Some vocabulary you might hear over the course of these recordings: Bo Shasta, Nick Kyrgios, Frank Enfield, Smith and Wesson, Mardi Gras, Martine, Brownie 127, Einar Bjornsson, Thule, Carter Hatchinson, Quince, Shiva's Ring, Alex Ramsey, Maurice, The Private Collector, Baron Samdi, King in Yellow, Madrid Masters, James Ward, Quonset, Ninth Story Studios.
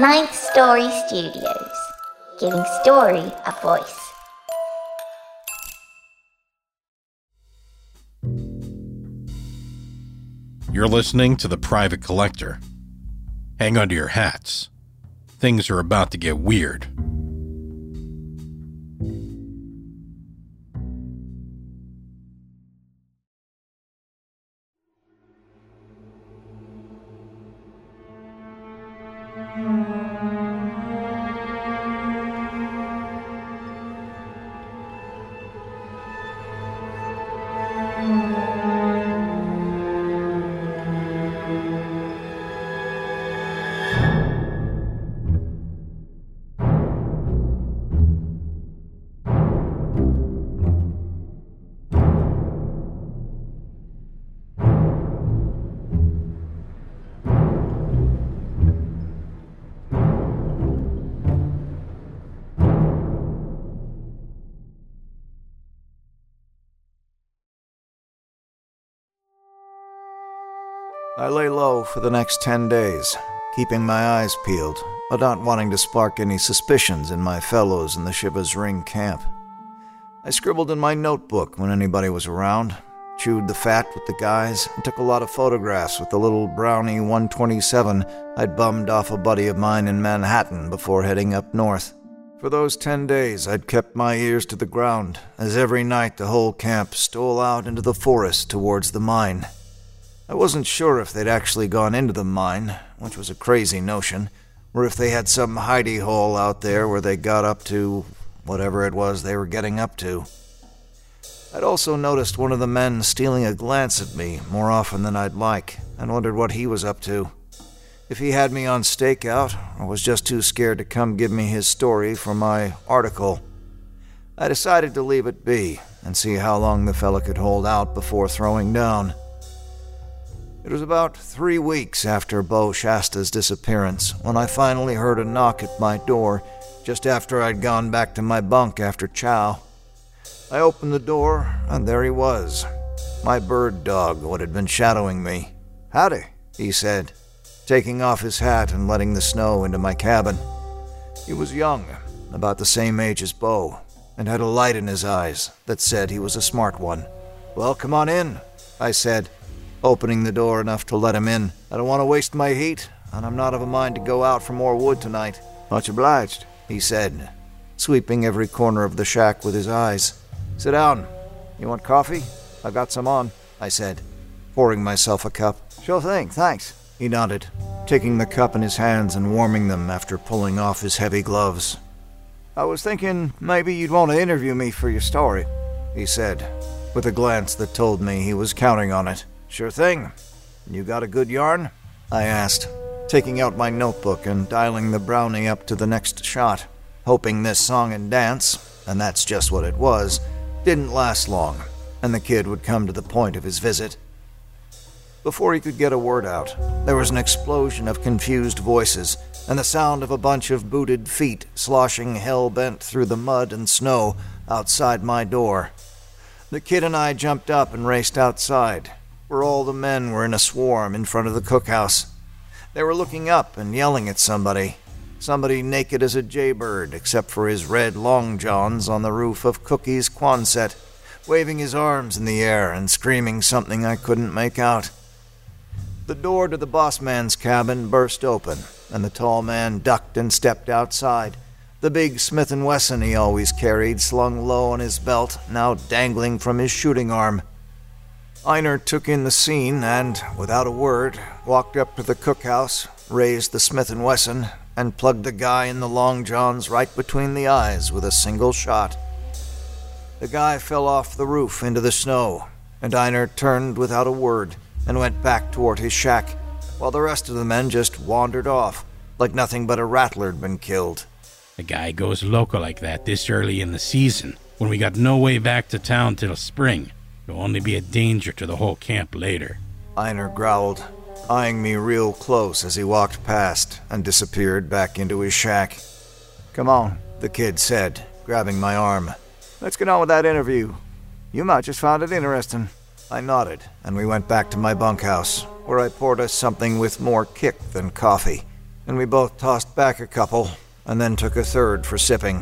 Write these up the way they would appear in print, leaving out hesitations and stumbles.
Ninth Story Studios, giving story a voice. You're listening to The Private Collector. Hang on to your hats. Things are about to get weird. I lay low for the next 10 days, keeping my eyes peeled, but not wanting to spark any suspicions in my fellows in the Shiva's Ring camp. I scribbled in my notebook when anybody was around, chewed the fat with the guys, and took a lot of photographs with the little Brownie 127 I'd bummed off a buddy of mine in Manhattan before heading up north. For those 10 days, I'd kept my ears to the ground, as every night the whole camp stole out into the forest towards the mine. I wasn't sure if they'd actually gone into the mine, which was a crazy notion, or if they had some hidey hole out there where they got up to whatever it was they were getting up to. I'd also noticed one of the men stealing a glance at me more often than I'd like, and wondered what he was up to. If he had me on stakeout, or was just too scared to come give me his story for my article. I decided to leave it be, and see how long the fella could hold out before throwing down. It was about 3 weeks after Bo Shasta's disappearance when I finally heard a knock at my door just after I'd gone back to my bunk after chow. I opened the door, and there he was, my bird dog, what had been shadowing me. "Howdy," he said, taking off his hat and letting the snow into my cabin. He was young, about the same age as Bo, and had a light in his eyes that said he was a smart one. "Well, come on in," I said, opening the door enough to let him in. "I don't want to waste my heat, and I'm not of a mind to go out for more wood tonight." "Much obliged," he said, sweeping every corner of the shack with his eyes. "Sit down. You want coffee? I've got some on," I said, pouring myself a cup. "Sure thing, thanks," he nodded, taking the cup in his hands and warming them after pulling off his heavy gloves. "I was thinking maybe you'd want to interview me for your story," he said, with a glance that told me he was counting on it. "Sure thing. You got a good yarn?" I asked, taking out my notebook and dialing the Brownie up to the next shot, hoping this song and dance, and that's just what it was, didn't last long, and the kid would come to the point of his visit. Before he could get a word out, there was an explosion of confused voices and the sound of a bunch of booted feet sloshing hell-bent through the mud and snow outside my door. The kid and I jumped up and raced outside, where all the men were in a swarm in front of the cookhouse. They were looking up and yelling at somebody naked as a jaybird except for his red long johns on the roof of Cookie's Quonset, waving his arms in the air and screaming something I couldn't make out. The door to the boss man's cabin burst open, and the tall man ducked and stepped outside, the big Smith and Wesson he always carried slung low on his belt, now dangling from his shooting arm. Einar took in the scene and, without a word, walked up to the cookhouse, raised the Smith & Wesson, and plugged the guy in the long johns right between the eyes with a single shot. The guy fell off the roof into the snow, and Einar turned without a word and went back toward his shack, while the rest of the men just wandered off, like nothing but a rattler had been killed. "The guy goes loco like that this early in the season, when we got no way back to town till spring. It'll only be a danger to the whole camp later," Einar growled, eyeing me real close as he walked past and disappeared back into his shack. "Come on," the kid said, grabbing my arm. "Let's get on with that interview. You might just find it interesting." I nodded, and we went back to my bunkhouse, where I poured us something with more kick than coffee, and we both tossed back a couple, and then took a third for sipping.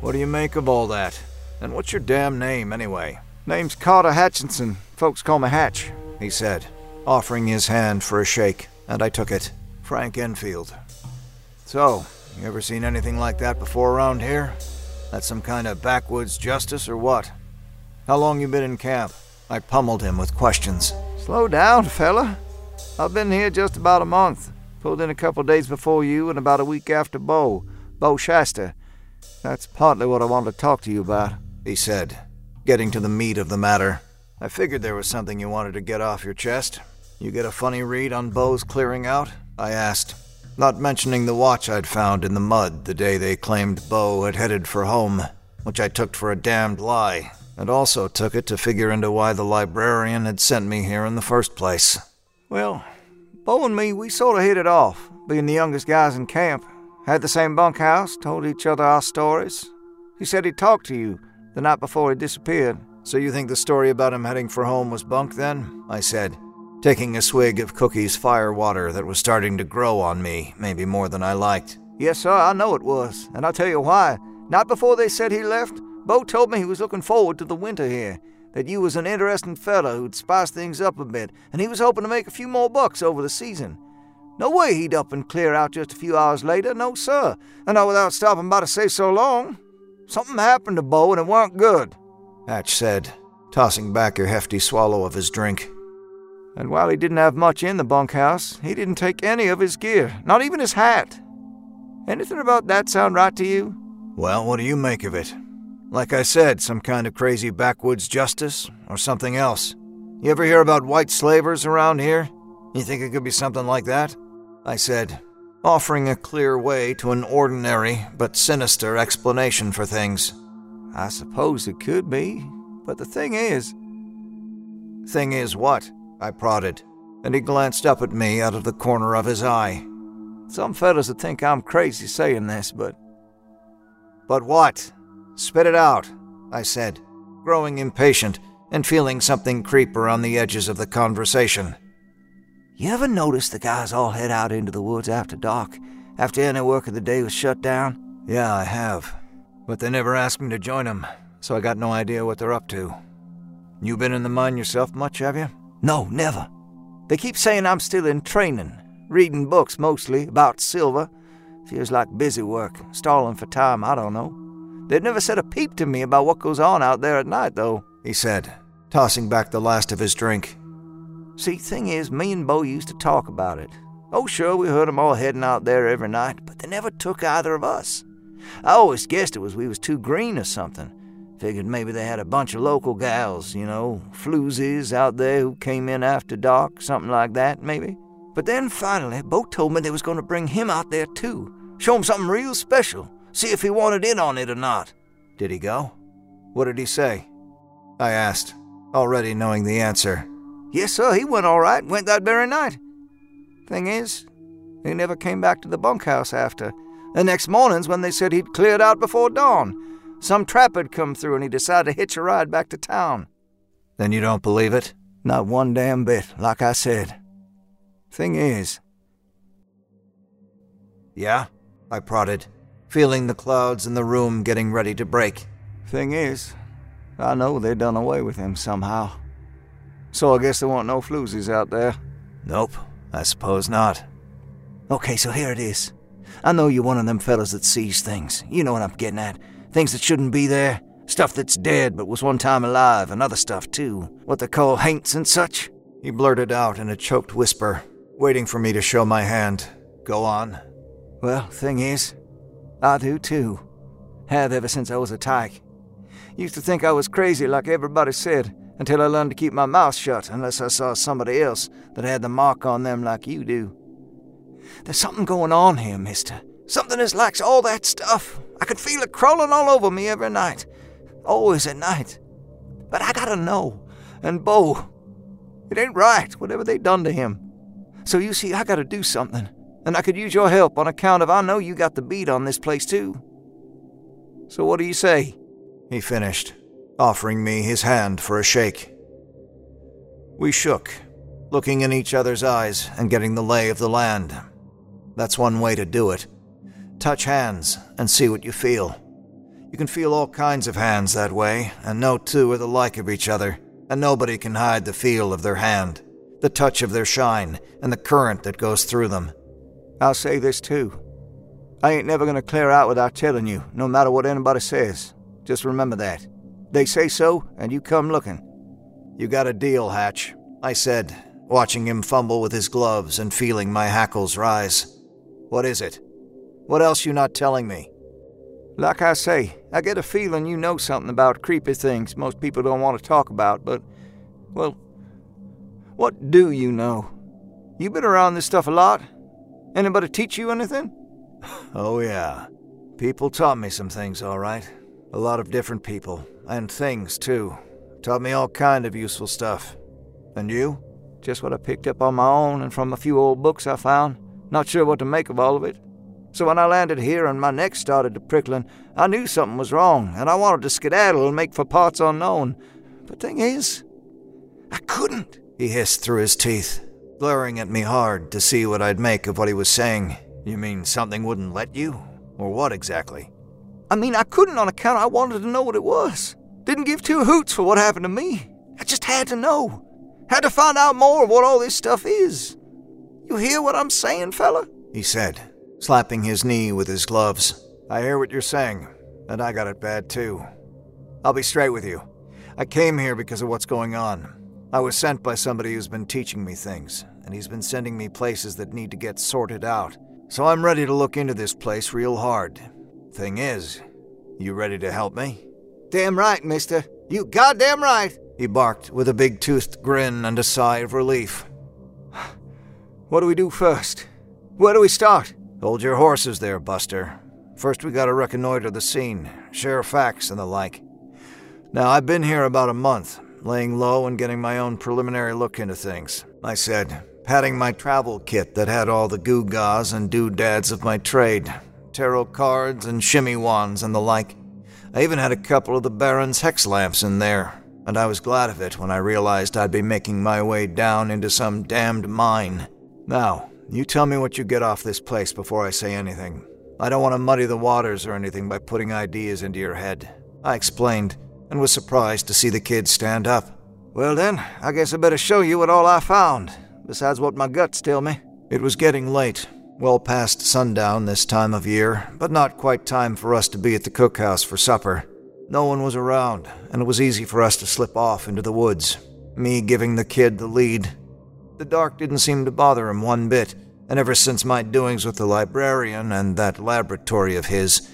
What do you make of all that? And what's your damn name, anyway? Name's Carter Hatchinson. Folks call me Hatch, he said, offering his hand for a shake, and I took it. Frank Enfield. So, you ever seen anything like that before around here? That's some kind of backwoods justice or what? How long you been in camp? I pummeled him with questions. Slow down, fella. I've been here just about a month. Pulled in a couple days before you and about a week after Bo Shasta. That's partly what I wanted to talk to you about, he said, getting to the meat of the matter. I figured there was something you wanted to get off your chest. You get a funny read on Bo's clearing out? I asked, not mentioning the watch I'd found in the mud the day they claimed Bo had headed for home, which I took for a damned lie, and also took it to figure into why the librarian had sent me here in the first place. Well, Bo and me, we sort of hit it off, being the youngest guys in camp. Had the same bunkhouse, told each other our stories. He said he talked to you the night before he disappeared. So you think the story about him heading for home was bunk then? I said, taking a swig of Cookie's fire water that was starting to grow on me, maybe more than I liked. Yes, sir, I know it was, and I'll tell you why. Night before they said he left, Bo told me he was looking forward to the winter here, that you was an interesting fella who'd spice things up a bit, and he was hoping to make a few more bucks over the season. No way he'd up and clear out just a few hours later, no sir, and not without stopping by to say so long. Something happened to Bo and it weren't good, Hatch said, tossing back a hefty swallow of his drink. And while he didn't have much in the bunkhouse, he didn't take any of his gear, not even his hat. Anything about that sound right to you? Well, what do you make of it? Like I said, some kind of crazy backwoods justice or something else. You ever hear about white slavers around here? You think it could be something like that? I said, offering a clear way to an ordinary but sinister explanation for things. I suppose it could be, but the thing is... Thing is what? I prodded, and he glanced up at me out of the corner of his eye. Some fellas would think I'm crazy saying this, but... But what? Spit it out, I said, growing impatient and feeling something creep around the edges of the conversation. You ever notice the guys all head out into the woods after dark, after any work of the day was shut down? Yeah, I have. But they never asked me to join them, so I got no idea what they're up to. You been in the mine yourself much, have you? No, never. They keep saying I'm still in training, reading books mostly, about silver. Feels like busy work, stalling for time, I don't know. They've never said a peep to me about what goes on out there at night, though, he said, tossing back the last of his drink. See, thing is, me and Bo used to talk about it. Oh, sure, we heard them all heading out there every night, but they never took either of us. I always guessed it was we was too green or something. Figured maybe they had a bunch of local gals, you know, floozies out there who came in after dark, something like that, maybe. But then finally, Bo told me they was going to bring him out there too. Show him something real special. See if he wanted in on it or not. Did he go? What did he say? I asked, already knowing the answer. Yes, sir, he went all right, went that very night. Thing is, he never came back to the bunkhouse after. The next morning's when they said he'd cleared out before dawn. Some trap had come through and he decided to hitch a ride back to town. Then you don't believe it? Not one damn bit, like I said. Thing is... Yeah? I prodded, feeling the clouds in the room getting ready to break. Thing is, I know they done away with him somehow. So I guess there weren't no floozies out there. Nope, I suppose not. Okay, so here it is. I know you're one of them fellas that sees things. You know what I'm getting at. Things that shouldn't be there. Stuff that's dead but was one time alive and other stuff too. What they call haints and such. He blurted out in a choked whisper, waiting for me to show my hand. Go on. Well, thing is, I do too. Have ever since I was a tyke. Used to think I was crazy like everybody said. Until I learned to keep my mouth shut unless I saw somebody else that had the mark on them like you do. There's something going on here, mister. Something that lacks all that stuff. I could feel it crawling all over me every night. Always at night. But I gotta know. And Bo, it ain't right, whatever they done to him. So you see, I gotta do something. And I could use your help on account of I know you got the beat on this place too. So what do you say? He finished, offering me his hand for a shake. We shook, looking in each other's eyes and getting the lay of the land. That's one way to do it. Touch hands and see what you feel. You can feel all kinds of hands that way, and no two are the like of each other, and nobody can hide the feel of their hand, the touch of their shine, and the current that goes through them. I'll say this too. I ain't never gonna clear out without telling you, no matter what anybody says. Just remember that. They say so, and you come looking. You got a deal, Hatch, I said, watching him fumble with his gloves and feeling my hackles rise. What is it? What else you not telling me? Like I say, I get a feeling you know something about creepy things most people don't want to talk about, but, well, what do you know? You been around this stuff a lot? Anybody teach you anything? Oh, yeah. People taught me some things, all right. A lot of different people. And things, too. Taught me all kind of useful stuff. And you? Just what I picked up on my own and from a few old books I found. Not sure what to make of all of it. So when I landed here and my neck started to prickling, I knew something was wrong, and I wanted to skedaddle and make for parts unknown. But thing is, I couldn't, he hissed through his teeth, glaring at me hard to see what I'd make of what he was saying. You mean something wouldn't let you? Or what exactly? I mean, I couldn't on account I wanted to know what it was. Didn't give two hoots for what happened to me. I just had to know. Had to find out more of what all this stuff is. You hear what I'm saying, fella? He said, slapping his knee with his gloves. I hear what you're saying, and I got it bad too. I'll be straight with you. I came here because of what's going on. I was sent by somebody who's been teaching me things, and he's been sending me places that need to get sorted out. So I'm ready to look into this place real hard. Thing is, you ready to help me? Damn right, mister. You goddamn right, he barked with a big-toothed grin and a sigh of relief. What do we do first? Where do we start? Hold your horses there, Buster. First we gotta reconnoiter the scene, share facts and the like. Now, I've been here about a month, laying low and getting my own preliminary look into things, I said, patting my travel kit that had all the goo-gaws and doodads of my trade, tarot cards and shimmy wands and the like. I even had a couple of the Baron's hex lamps in there, and I was glad of it when I realized I'd be making my way down into some damned mine. Now, you tell me what you get off this place before I say anything. I don't want to muddy the waters or anything by putting ideas into your head, I explained, and was surprised to see the kid stand up. Well then, I guess I better show you what all I found, besides what my guts tell me. It was getting late, well past sundown this time of year, but not quite time for us to be at the cookhouse for supper. No one was around, and it was easy for us to slip off into the woods, me giving the kid the lead. The dark didn't seem to bother him one bit, and ever since my doings with the librarian and that laboratory of his,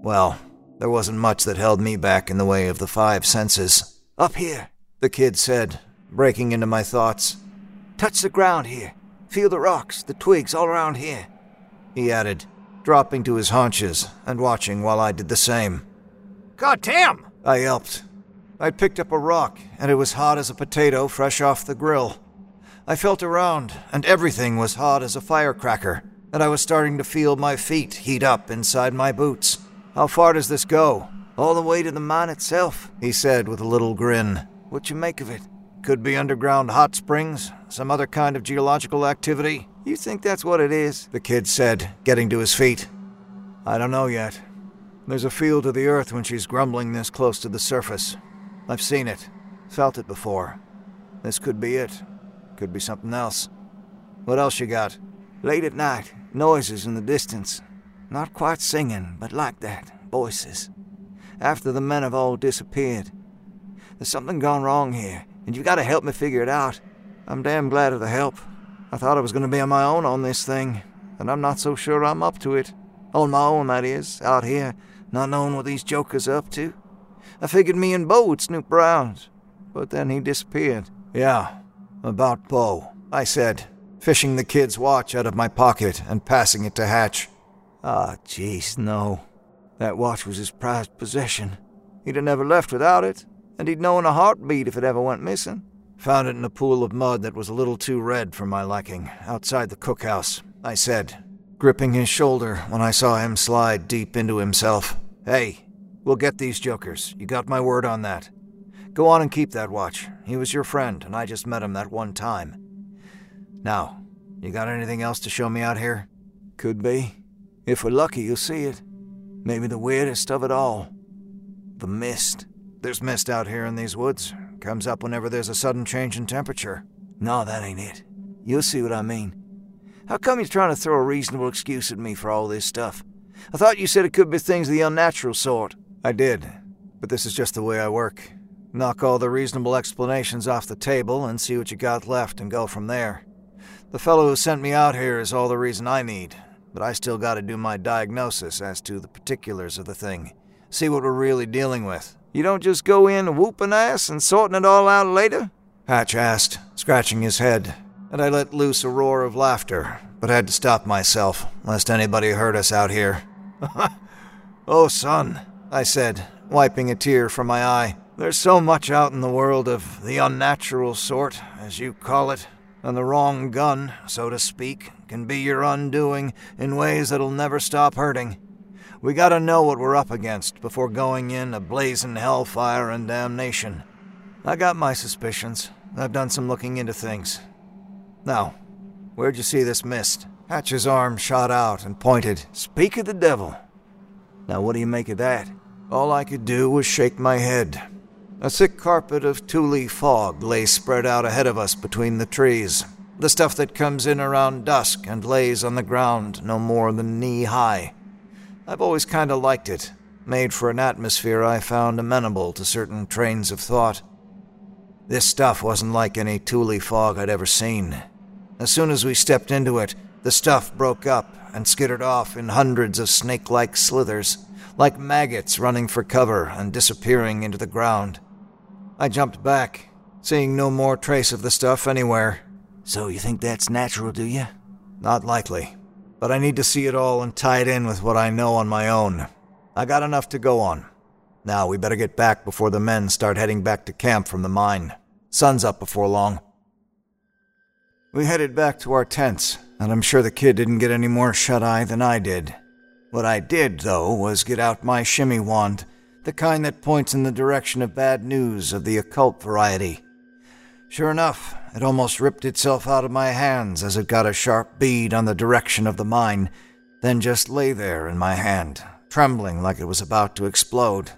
well, there wasn't much that held me back in the way of the five senses. Up here, the kid said, breaking into my thoughts. Touch the ground here. Feel the rocks, the twigs all around here, he added, dropping to his haunches and watching while I did the same. God damn! I yelped. I'd picked up a rock, and it was hot as a potato fresh off the grill. I felt around, and everything was hot as a firecracker, and I was starting to feel my feet heat up inside my boots. How far does this go? All the way to the mine itself, he said with a little grin. What you make of it? Could be underground hot springs, some other kind of geological activity. You think that's what it is? The kid said, getting to his feet. I don't know yet. There's a feel to the earth when she's grumbling this close to the surface. I've seen it, felt it before. This could be it. Could be something else. What else you got? Late at night, noises in the distance. Not quite singing, but like that, voices. After the men have all disappeared. There's something gone wrong here, and you've got to help me figure it out. I'm damn glad of the help. I thought I was going to be on my own on this thing, and I'm not so sure I'm up to it. On my own, that is, out here, not knowing what these jokers are up to. I figured me and Bo would snoop around, but then he disappeared. Yeah. About Bo, I said, fishing the kid's watch out of my pocket and passing it to Hatch. Ah, jeez, no. That watch was his prized possession. He'd have never left without it, and he'd know in a heartbeat if it ever went missing. Found it in a pool of mud that was a little too red for my liking, outside the cookhouse, I said, gripping his shoulder when I saw him slide deep into himself. Hey, we'll get these jokers. You got my word on that. Go on and keep that watch. He was your friend, and I just met him that one time. Now, you got anything else to show me out here? Could be. If we're lucky, you'll see it. Maybe the weirdest of it all. The mist. There's mist out here in these woods. Comes up whenever there's a sudden change in temperature. No, that ain't it. You'll see what I mean. How come you're trying to throw a reasonable excuse at me for all this stuff? I thought you said it could be things of the unnatural sort. I did, but this is just the way I work. Knock all the reasonable explanations off the table and see what you got left and go from there. The fellow who sent me out here is all the reason I need, but I still gotta do my diagnosis as to the particulars of the thing. See what we're really dealing with. You don't just go in whooping ass and sorting it all out later? Hatch asked, scratching his head, and I let loose a roar of laughter, but had to stop myself, lest anybody heard us out here. Oh, son, I said, wiping a tear from my eye. There's so much out in the world of the unnatural sort, as you call it, and the wrong gun, so to speak, can be your undoing in ways that'll never stop hurting. We gotta know what we're up against before going in a blazing hellfire and damnation. I got my suspicions. I've done some looking into things. Now, where'd you see this mist? Hatch's arm shot out and pointed. Speak of the devil. Now what do you make of that? All I could do was shake my head. A thick carpet of Thule fog lay spread out ahead of us between the trees. The stuff that comes in around dusk and lays on the ground no more than knee-high. I've always kinda liked it. Made for an atmosphere I found amenable to certain trains of thought. This stuff wasn't like any Thule fog I'd ever seen. As soon as we stepped into it, the stuff broke up and skittered off in hundreds of snake-like slithers, like maggots running for cover and disappearing into the ground. I jumped back, seeing no more trace of the stuff anywhere. So you think that's natural, do you? Not likely. But I need to see it all and tie it in with what I know on my own. I got enough to go on. Now we better get back before the men start heading back to camp from the mine. Sun's up before long. We headed back to our tents, and I'm sure the kid didn't get any more shut-eye than I did. What I did, though, was get out my shimmy wand, the kind that points in the direction of bad news of the occult variety. Sure enough, it almost ripped itself out of my hands as it got a sharp bead on the direction of the mine, then just lay there in my hand, trembling like it was about to explode.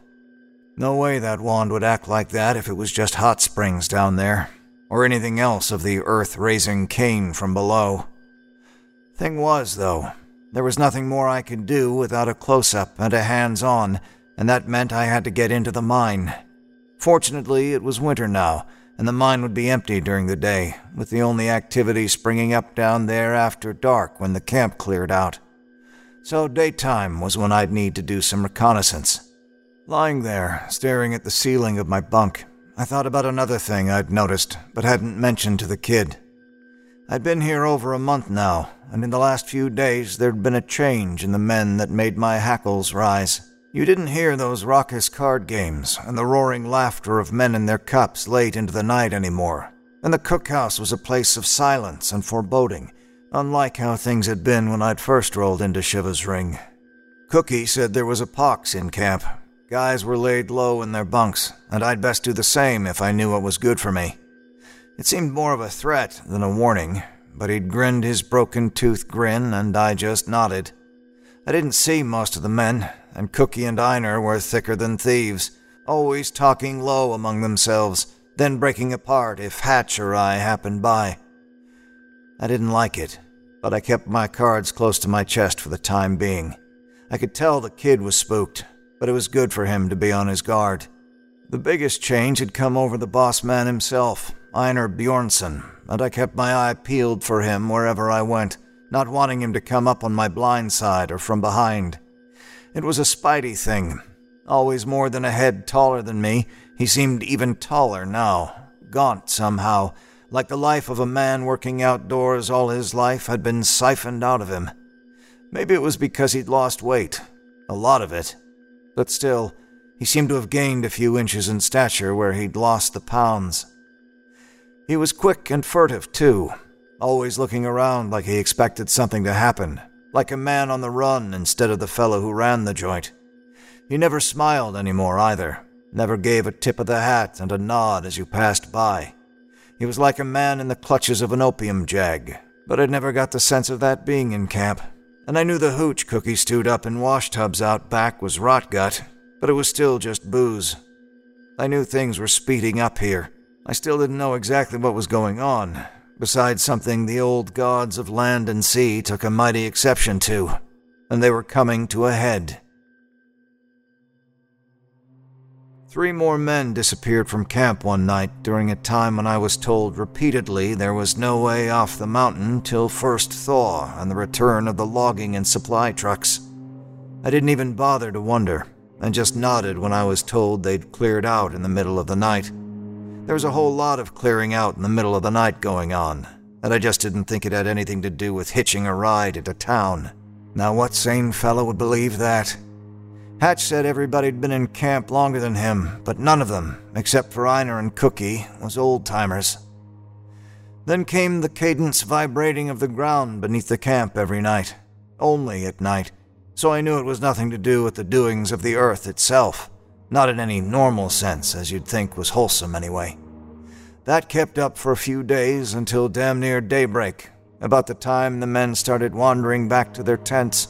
No way that wand would act like that if it was just hot springs down there, or anything else of the earth-raising cane from below. Thing was, though, there was nothing more I could do without a close-up and a hands-on, and that meant I had to get into the mine. Fortunately, it was winter now, and the mine would be empty during the day, with the only activity springing up down there after dark when the camp cleared out. So daytime was when I'd need to do some reconnaissance. Lying there, staring at the ceiling of my bunk, I thought about another thing I'd noticed but hadn't mentioned to the kid. I'd been here over a month now, and in the last few days there'd been a change in the men that made my hackles rise. You didn't hear those raucous card games and the roaring laughter of men in their cups late into the night anymore, and the cookhouse was a place of silence and foreboding, unlike how things had been when I'd first rolled into Shiva's Ring. Cookie said there was a pox in camp. Guys were laid low in their bunks, and I'd best do the same if I knew what was good for me. It seemed more of a threat than a warning, but he'd grinned his broken-toothed grin, and I just nodded. I didn't see most of the men, and Cookie and Einar were thicker than thieves, always talking low among themselves, then breaking apart if Hatch or I happened by. I didn't like it, but I kept my cards close to my chest for the time being. I could tell the kid was spooked, but it was good for him to be on his guard. The biggest change had come over the boss man himself, Einar Bjornsson, and I kept my eye peeled for him wherever I went, not wanting him to come up on my blind side or from behind. It was a spidey thing. Always more than a head taller than me, he seemed even taller now, gaunt somehow, like the life of a man working outdoors all his life had been siphoned out of him. Maybe it was because he'd lost weight, a lot of it, but still, he seemed to have gained a few inches in stature where he'd lost the pounds. He was quick and furtive, too, always looking around like he expected something to happen, like a man on the run instead of the fellow who ran the joint. He never smiled anymore, either, never gave a tip of the hat and a nod as you passed by. He was like a man in the clutches of an opium jag, but I'd never got the sense of that being in camp. and I knew the hooch cookie stewed up in washtubs out back was rot gut, but it was still just booze. I knew things were speeding up here. I still didn't know exactly what was going on, besides something the old gods of land and sea took a mighty exception to, and they were coming to a head. 3 more men disappeared from camp one night during a time when I was told repeatedly there was no way off the mountain till first thaw and the return of the logging and supply trucks. I didn't even bother to wonder, and just nodded when I was told they'd cleared out in the middle of the night. There was a whole lot of clearing out in the middle of the night going on, and I just didn't think it had anything to do with hitching a ride into town. Now what sane fellow would believe that? Hatch said everybody'd been in camp longer than him, but none of them, except for Einar and Cookie, was old-timers. Then came the cadence vibrating of the ground beneath the camp every night, only at night, so I knew it was nothing to do with the doings of the earth itself, not in any normal sense, as you'd think was wholesome anyway. That kept up for a few days until damn near daybreak, about the time the men started wandering back to their tents.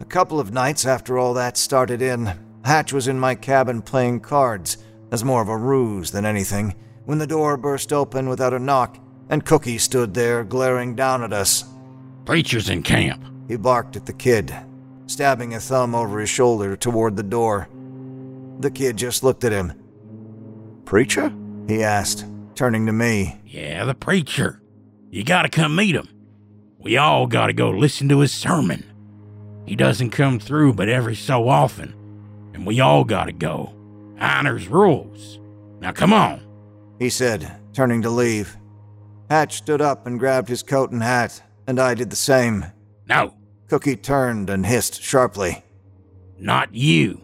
A couple of nights after all that started in, Hatch was in my cabin playing cards, as more of a ruse than anything, when the door burst open without a knock, and Cookie stood there glaring down at us. "Preacher's in camp," he barked at the kid, stabbing a thumb over his shoulder toward the door. The kid just looked at him. "Preacher?" he asked, turning to me. "Yeah, the preacher. You gotta come meet him. We all gotta go listen to his sermon. He doesn't come through but every so often, and we all gotta go. Einer's rules. Now come on," he said, turning to leave. Hatch stood up and grabbed his coat and hat, and I did the same. "No." Cookie turned and hissed sharply. "Not you.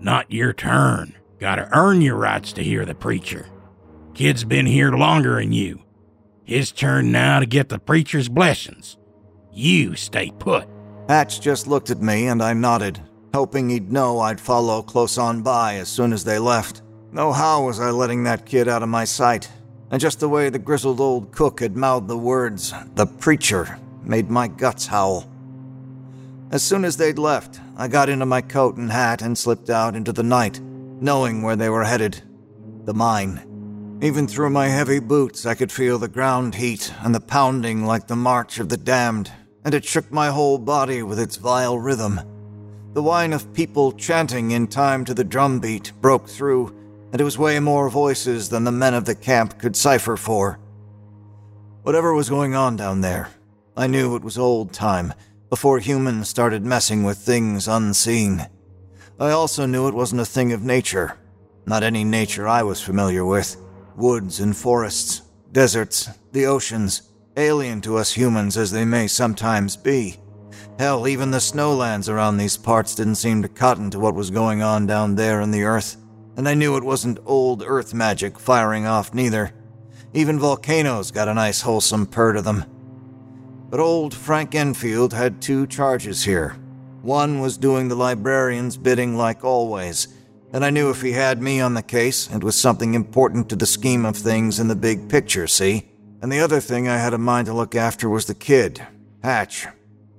Not your turn. Gotta earn your rights to hear the preacher. Kid's been here longer than you. His turn now to get the preacher's blessings. You stay put." Hatch just looked at me and I nodded, hoping he'd know I'd follow close on by as soon as they left. Though how was I letting that kid out of my sight? And just the way the grizzled old cook had mouthed the words, "the preacher," made my guts howl. As soon as they'd left, I got into my coat and hat and slipped out into the night, knowing where they were headed. The mine. Even through my heavy boots I could feel the ground heat and the pounding like the march of the damned, and it shook my whole body with its vile rhythm. The whine of people chanting in time to the drumbeat broke through, and it was way more voices than the men of the camp could cipher for. Whatever was going on down there, I knew it was old time, before humans started messing with things unseen. I also knew it wasn't a thing of nature, not any nature I was familiar with. Woods and forests, deserts, the oceans, alien to us humans as they may sometimes be. Hell, even the snowlands around these parts didn't seem to cotton to what was going on down there in the earth, and I knew it wasn't old earth magic firing off neither. Even volcanoes got a nice wholesome purr to them. But old Frank Enfield had 2 charges here. One was doing the librarian's bidding like always, and I knew if he had me on the case, it was something important to the scheme of things in the big picture, see? And the other thing I had in mind to look after was the kid, Hatch.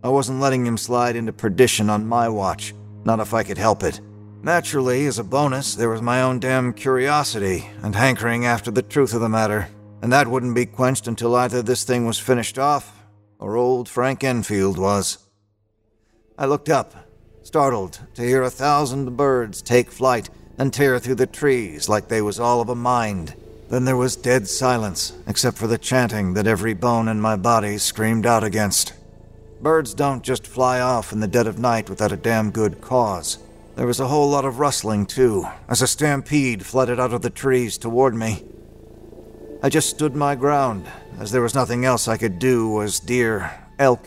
I wasn't letting him slide into perdition on my watch, not if I could help it. Naturally, as a bonus, there was my own damn curiosity and hankering after the truth of the matter, and that wouldn't be quenched until either this thing was finished off, or old Frank Enfield was. I looked up, startled to hear 1,000 birds take flight and tear through the trees like they was all of a mind. Then there was dead silence, except for the chanting that every bone in my body screamed out against. Birds don't just fly off in the dead of night without a damn good cause. There was a whole lot of rustling, too, as a stampede flooded out of the trees toward me. I just stood my ground, as there was nothing else I could do as deer, elk,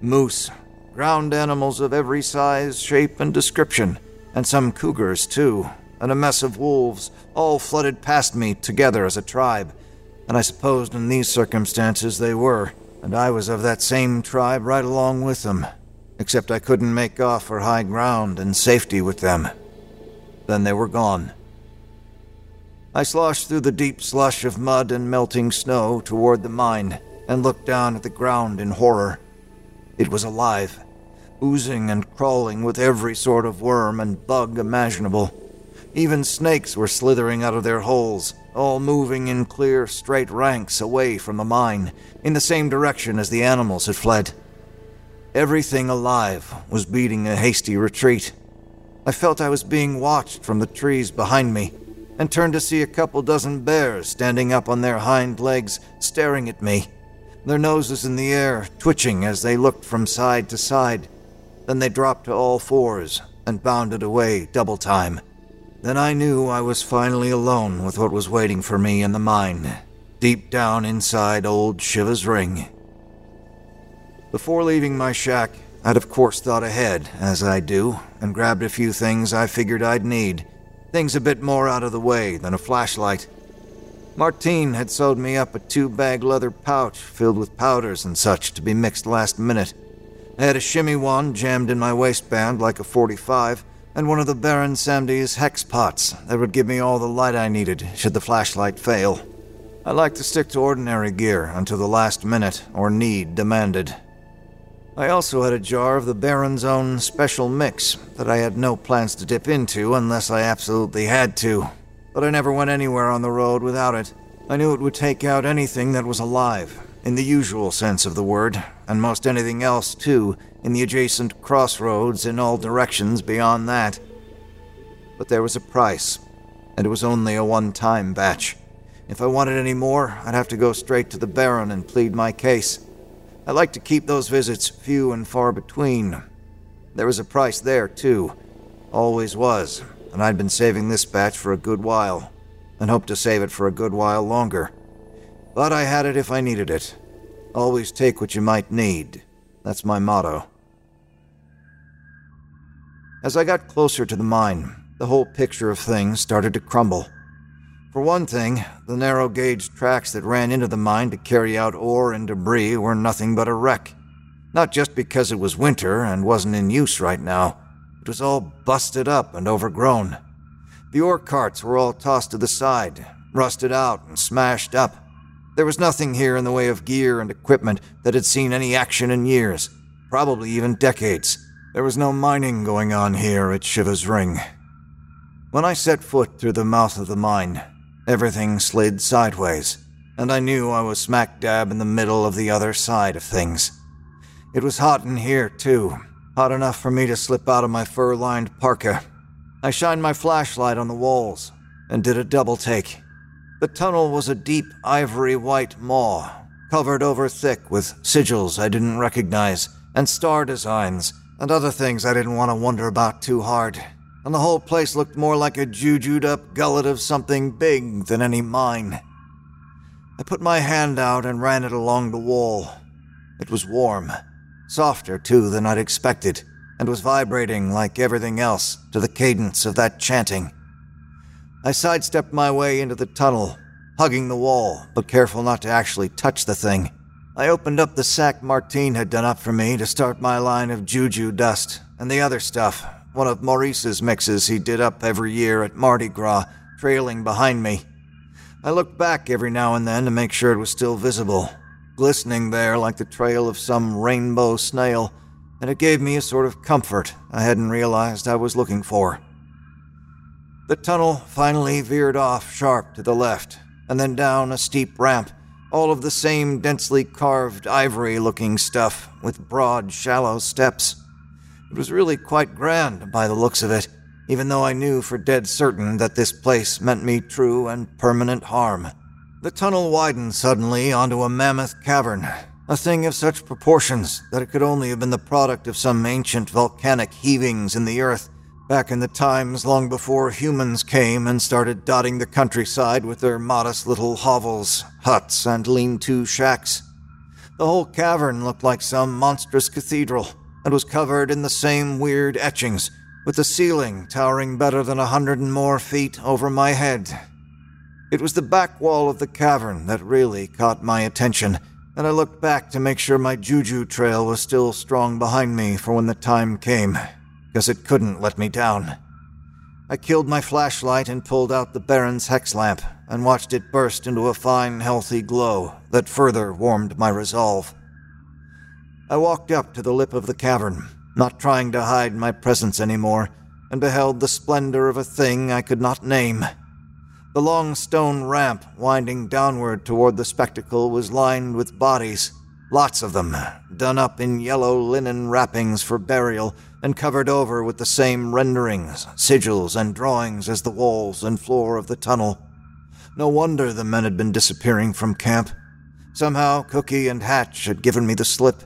moose, ground animals of every size, shape, and description, and some cougars, too, and a mess of wolves all flooded past me together as a tribe, and I supposed in these circumstances they were, and I was of that same tribe right along with them, except I couldn't make off for high ground and safety with them. Then they were gone. I sloshed through the deep slush of mud and melting snow toward the mine, and looked down at the ground in horror. It was alive. oozing and crawling with every sort of worm and bug imaginable. Even snakes were slithering out of their holes, all moving in clear, straight ranks away from the mine, in the same direction as the animals had fled. Everything alive was beating a hasty retreat. I felt I was being watched from the trees behind me, and turned to see a couple dozen bears standing up on their hind legs, staring at me, their noses in the air, twitching as they looked from side to side. Then they dropped to all fours and bounded away double time. Then I knew I was finally alone with what was waiting for me in the mine, deep down inside old Shiva's Ring. Before leaving my shack, I'd of course thought ahead, as I do, and grabbed a few things I figured I'd need, things a bit more out of the way than a flashlight. Martine had sewed me up a 2-bag leather pouch filled with powders and such to be mixed last minute. I had a shimmy wand jammed in my waistband like a 45, and one of the Baron Samdi's hex pots that would give me all the light I needed should the flashlight fail. I like to stick to ordinary gear until the last minute or need demanded. I also had a jar of the Baron's own special mix that I had no plans to dip into unless I absolutely had to, but I never went anywhere on the road without it. I knew it would take out anything that was alive, in the usual sense of the word, and most anything else, too, in the adjacent crossroads in all directions beyond that. But there was a price, and it was only a one-time batch. If I wanted any more, I'd have to go straight to the Baron and plead my case. I like to keep those visits few and far between. There was a price there, too. Always was, and I'd been saving this batch for a good while, and hoped to save it for a good while longer. But I had it if I needed it. Always take what you might need. That's my motto. As I got closer to the mine, the whole picture of things started to crumble. For one thing, the narrow-gauge tracks that ran into the mine to carry out ore and debris were nothing but a wreck. Not just because it was winter and wasn't in use right now. It was all busted up and overgrown. The ore carts were all tossed to the side, rusted out and smashed up. There was nothing here in the way of gear and equipment that had seen any action in years, probably even decades. There was no mining going on here at Shiva's Ring. When I set foot through the mouth of the mine, everything slid sideways, and I knew I was smack dab in the middle of the other side of things. It was hot in here, too, hot enough for me to slip out of my fur-lined parka. I shined my flashlight on the walls and did a double-take. The tunnel was a deep ivory-white maw, covered over thick with sigils I didn't recognize, and star designs, and other things I didn't want to wonder about too hard. And the whole place looked more like a jujued-up gullet of something big than any mine. I put my hand out and ran it along the wall. It was warm, softer, too, than I'd expected, and was vibrating like everything else to the cadence of that chanting. I sidestepped my way into the tunnel, hugging the wall, but careful not to actually touch the thing. I opened up the sack Martine had done up for me to start my line of juju dust and the other stuff, one of Maurice's mixes he did up every year at Mardi Gras, trailing behind me. I looked back every now and then to make sure it was still visible, glistening there like the trail of some rainbow snail, and it gave me a sort of comfort I hadn't realized I was looking for. The tunnel finally veered off sharp to the left, and then down a steep ramp, all of the same densely carved ivory-looking stuff with broad, shallow steps. It was really quite grand by the looks of it, even though I knew for dead certain that this place meant me true and permanent harm. The tunnel widened suddenly onto a mammoth cavern, a thing of such proportions that it could only have been the product of some ancient volcanic heavings in the earth, back in the times long before humans came and started dotting the countryside with their modest little hovels, huts, and lean-to shacks. The whole cavern looked like some monstrous cathedral, and was covered in the same weird etchings, with the ceiling towering better than 100 and more feet over my head. It was the back wall of the cavern that really caught my attention, and I looked back to make sure my juju trail was still strong behind me for when the time came, because it couldn't let me down. I killed my flashlight and pulled out the Baron's hex lamp, and watched it burst into a fine, healthy glow that further warmed my resolve. I walked up to the lip of the cavern, not trying to hide my presence anymore, and beheld the splendor of a thing I could not name. The long stone ramp winding downward toward the spectacle was lined with bodies, lots of them, done up in yellow linen wrappings for burial and covered over with the same renderings, sigils, and drawings as the walls and floor of the tunnel. No wonder the men had been disappearing from camp. Somehow Cookie and Hatch had given me the slip.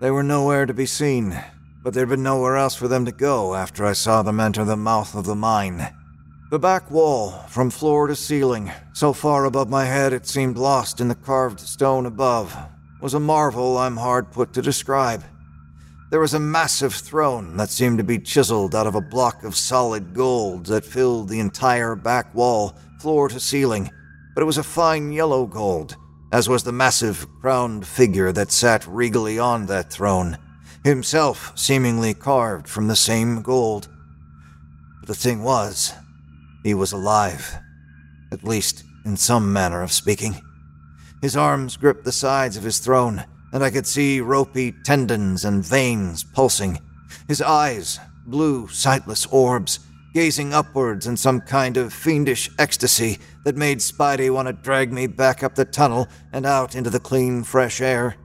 They were nowhere to be seen, but there'd been nowhere else for them to go after I saw them enter the mouth of the mine. The back wall, from floor to ceiling, so far above my head it seemed lost in the carved stone above, was a marvel I'm hard put to describe. There was a massive throne that seemed to be chiseled out of a block of solid gold that filled the entire back wall, floor to ceiling, but it was a fine yellow gold, as was the massive, crowned figure that sat regally on that throne, himself seemingly carved from the same gold. But the thing was, he was alive, at least in some manner of speaking. His arms gripped the sides of his throne, and I could see ropey tendons and veins pulsing. His eyes, blue, sightless orbs, gazing upwards in some kind of fiendish ecstasy that made Spidey want to drag me back up the tunnel and out into the clean, fresh air.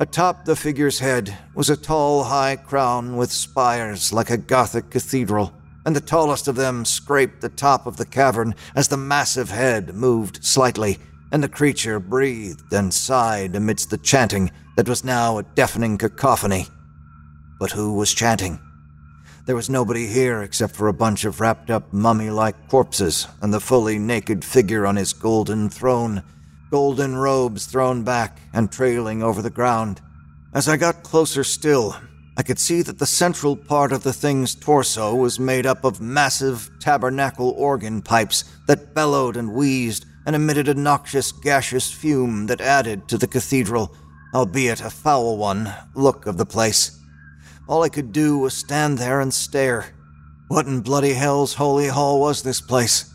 Atop the figure's head was a tall, high crown with spires like a Gothic cathedral, and the tallest of them scraped the top of the cavern as the massive head moved slightly, and the creature breathed and sighed amidst the chanting that was now a deafening cacophony. But who was chanting? There was nobody here except for a bunch of wrapped-up mummy-like corpses and the fully naked figure on his golden throne, golden robes thrown back and trailing over the ground. As I got closer still, I could see that the central part of the thing's torso was made up of massive tabernacle organ pipes that bellowed and wheezed and emitted a noxious gaseous fume that added to the cathedral, albeit a foul one, look of the place. All I could do was stand there and stare. What in bloody hell's holy hall was this place?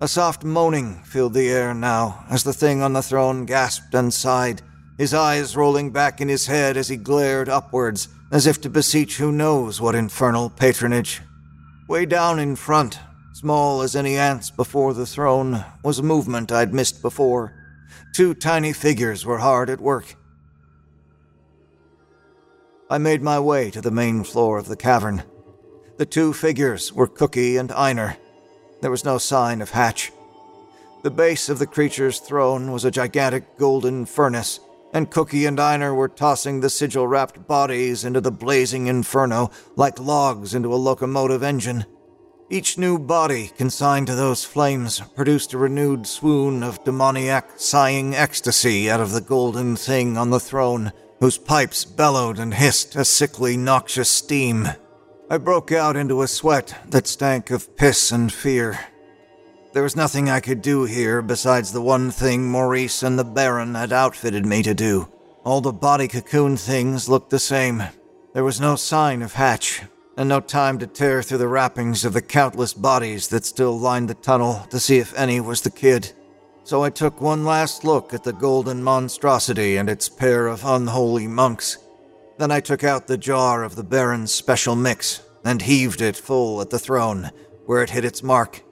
A soft moaning filled the air now as the thing on the throne gasped and sighed, his eyes rolling back in his head as he glared upwards, as if to beseech who knows what infernal patronage. Way down in front, small as any ants before the throne, was a movement I'd missed before. Two tiny figures were hard at work. I made my way to the main floor of the cavern. The two figures were Cookie and Einar. There was no sign of Hatch. The base of the creature's throne was a gigantic golden furnace, and Cookie and Einar were tossing the sigil-wrapped bodies into the blazing inferno like logs into a locomotive engine. Each new body consigned to those flames produced a renewed swoon of demoniac, sighing ecstasy out of the golden thing on the throne, whose pipes bellowed and hissed a sickly, noxious steam. I broke out into a sweat that stank of piss and fear. There was nothing I could do here besides the one thing Maurice and the Baron had outfitted me to do. All the body cocoon things looked the same. There was no sign of Hatch, and no time to tear through the wrappings of the countless bodies that still lined the tunnel to see if any was the kid. So I took one last look at the golden monstrosity and its pair of unholy monks. Then I took out the jar of the Baron's special mix and heaved it full at the throne, where it hit its mark.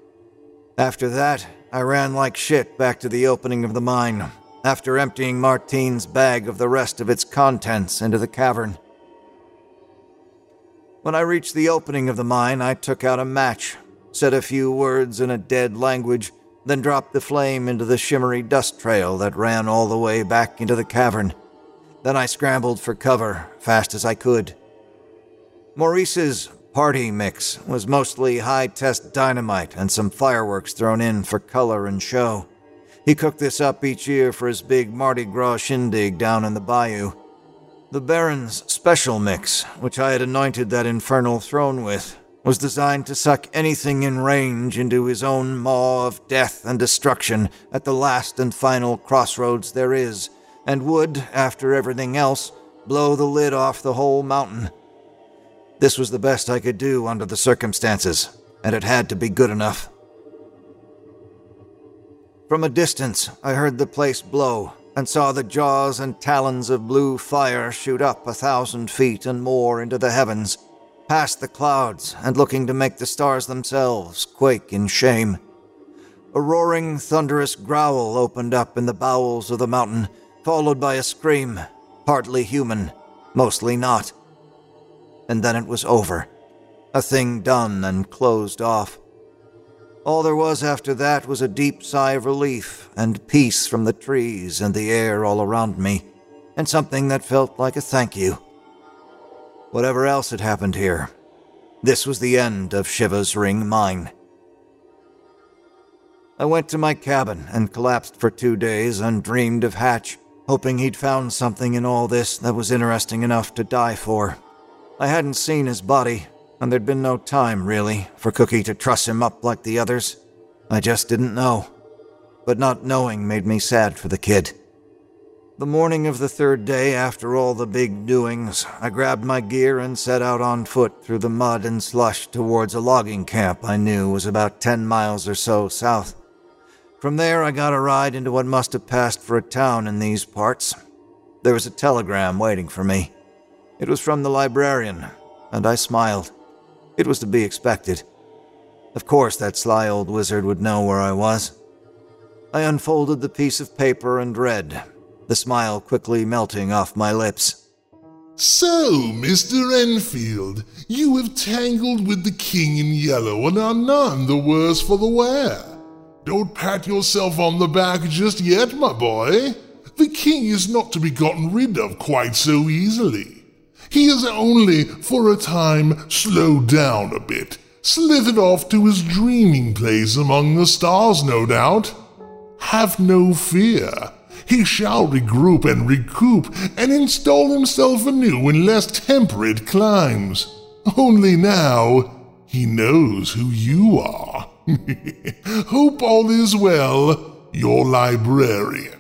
After that, I ran like shit back to the opening of the mine, after emptying Martine's bag of the rest of its contents into the cavern. When I reached the opening of the mine, I took out a match, said a few words in a dead language, then dropped the flame into the shimmery dust trail that ran all the way back into the cavern. Then I scrambled for cover, fast as I could. Maurice's party mix was mostly high-test dynamite and some fireworks thrown in for color and show. He cooked this up each year for his big Mardi Gras shindig down in the bayou. The Baron's special mix, which I had anointed that infernal throne with, was designed to suck anything in range into his own maw of death and destruction at the last and final crossroads there is, and would, after everything else, blow the lid off the whole mountain. This was the best I could do under the circumstances, and it had to be good enough. From a distance, I heard the place blow, and saw the jaws and talons of blue fire shoot up 1,000 feet and more into the heavens, past the clouds and looking to make the stars themselves quake in shame. A roaring, thunderous growl opened up in the bowels of the mountain, followed by a scream, partly human, mostly not. And then it was over, a thing done and closed off. All there was after that was a deep sigh of relief and peace from the trees and the air all around me, and something that felt like a thank you. Whatever else had happened here, this was the end of Shiva's Ring Mine. I went to my cabin and collapsed for 2 days and dreamed of Hatch, hoping he'd found something in all this that was interesting enough to die for. I hadn't seen his body, and there'd been no time, really, for Cookie to truss him up like the others. I just didn't know. But not knowing made me sad for the kid. The morning of the 3rd day, after all the big doings, I grabbed my gear and set out on foot through the mud and slush towards a logging camp I knew was about 10 miles or so south. From there, I got a ride into what must have passed for a town in these parts. There was a telegram waiting for me. It was from the librarian, and I smiled. It was to be expected. Of course, that sly old wizard would know where I was. I unfolded the piece of paper and read, the smile quickly melting off my lips. "So, Mr. Enfield, you have tangled with the King in Yellow and are none the worse for the wear. Don't pat yourself on the back just yet, my boy. The King is not to be gotten rid of quite so easily. He has only, for a time, slowed down a bit, slithered off to his dreaming place among the stars, no doubt. Have no fear. He shall regroup and recoup and install himself anew in less temperate climes. Only now, he knows who you are. Hope all is well, your librarian."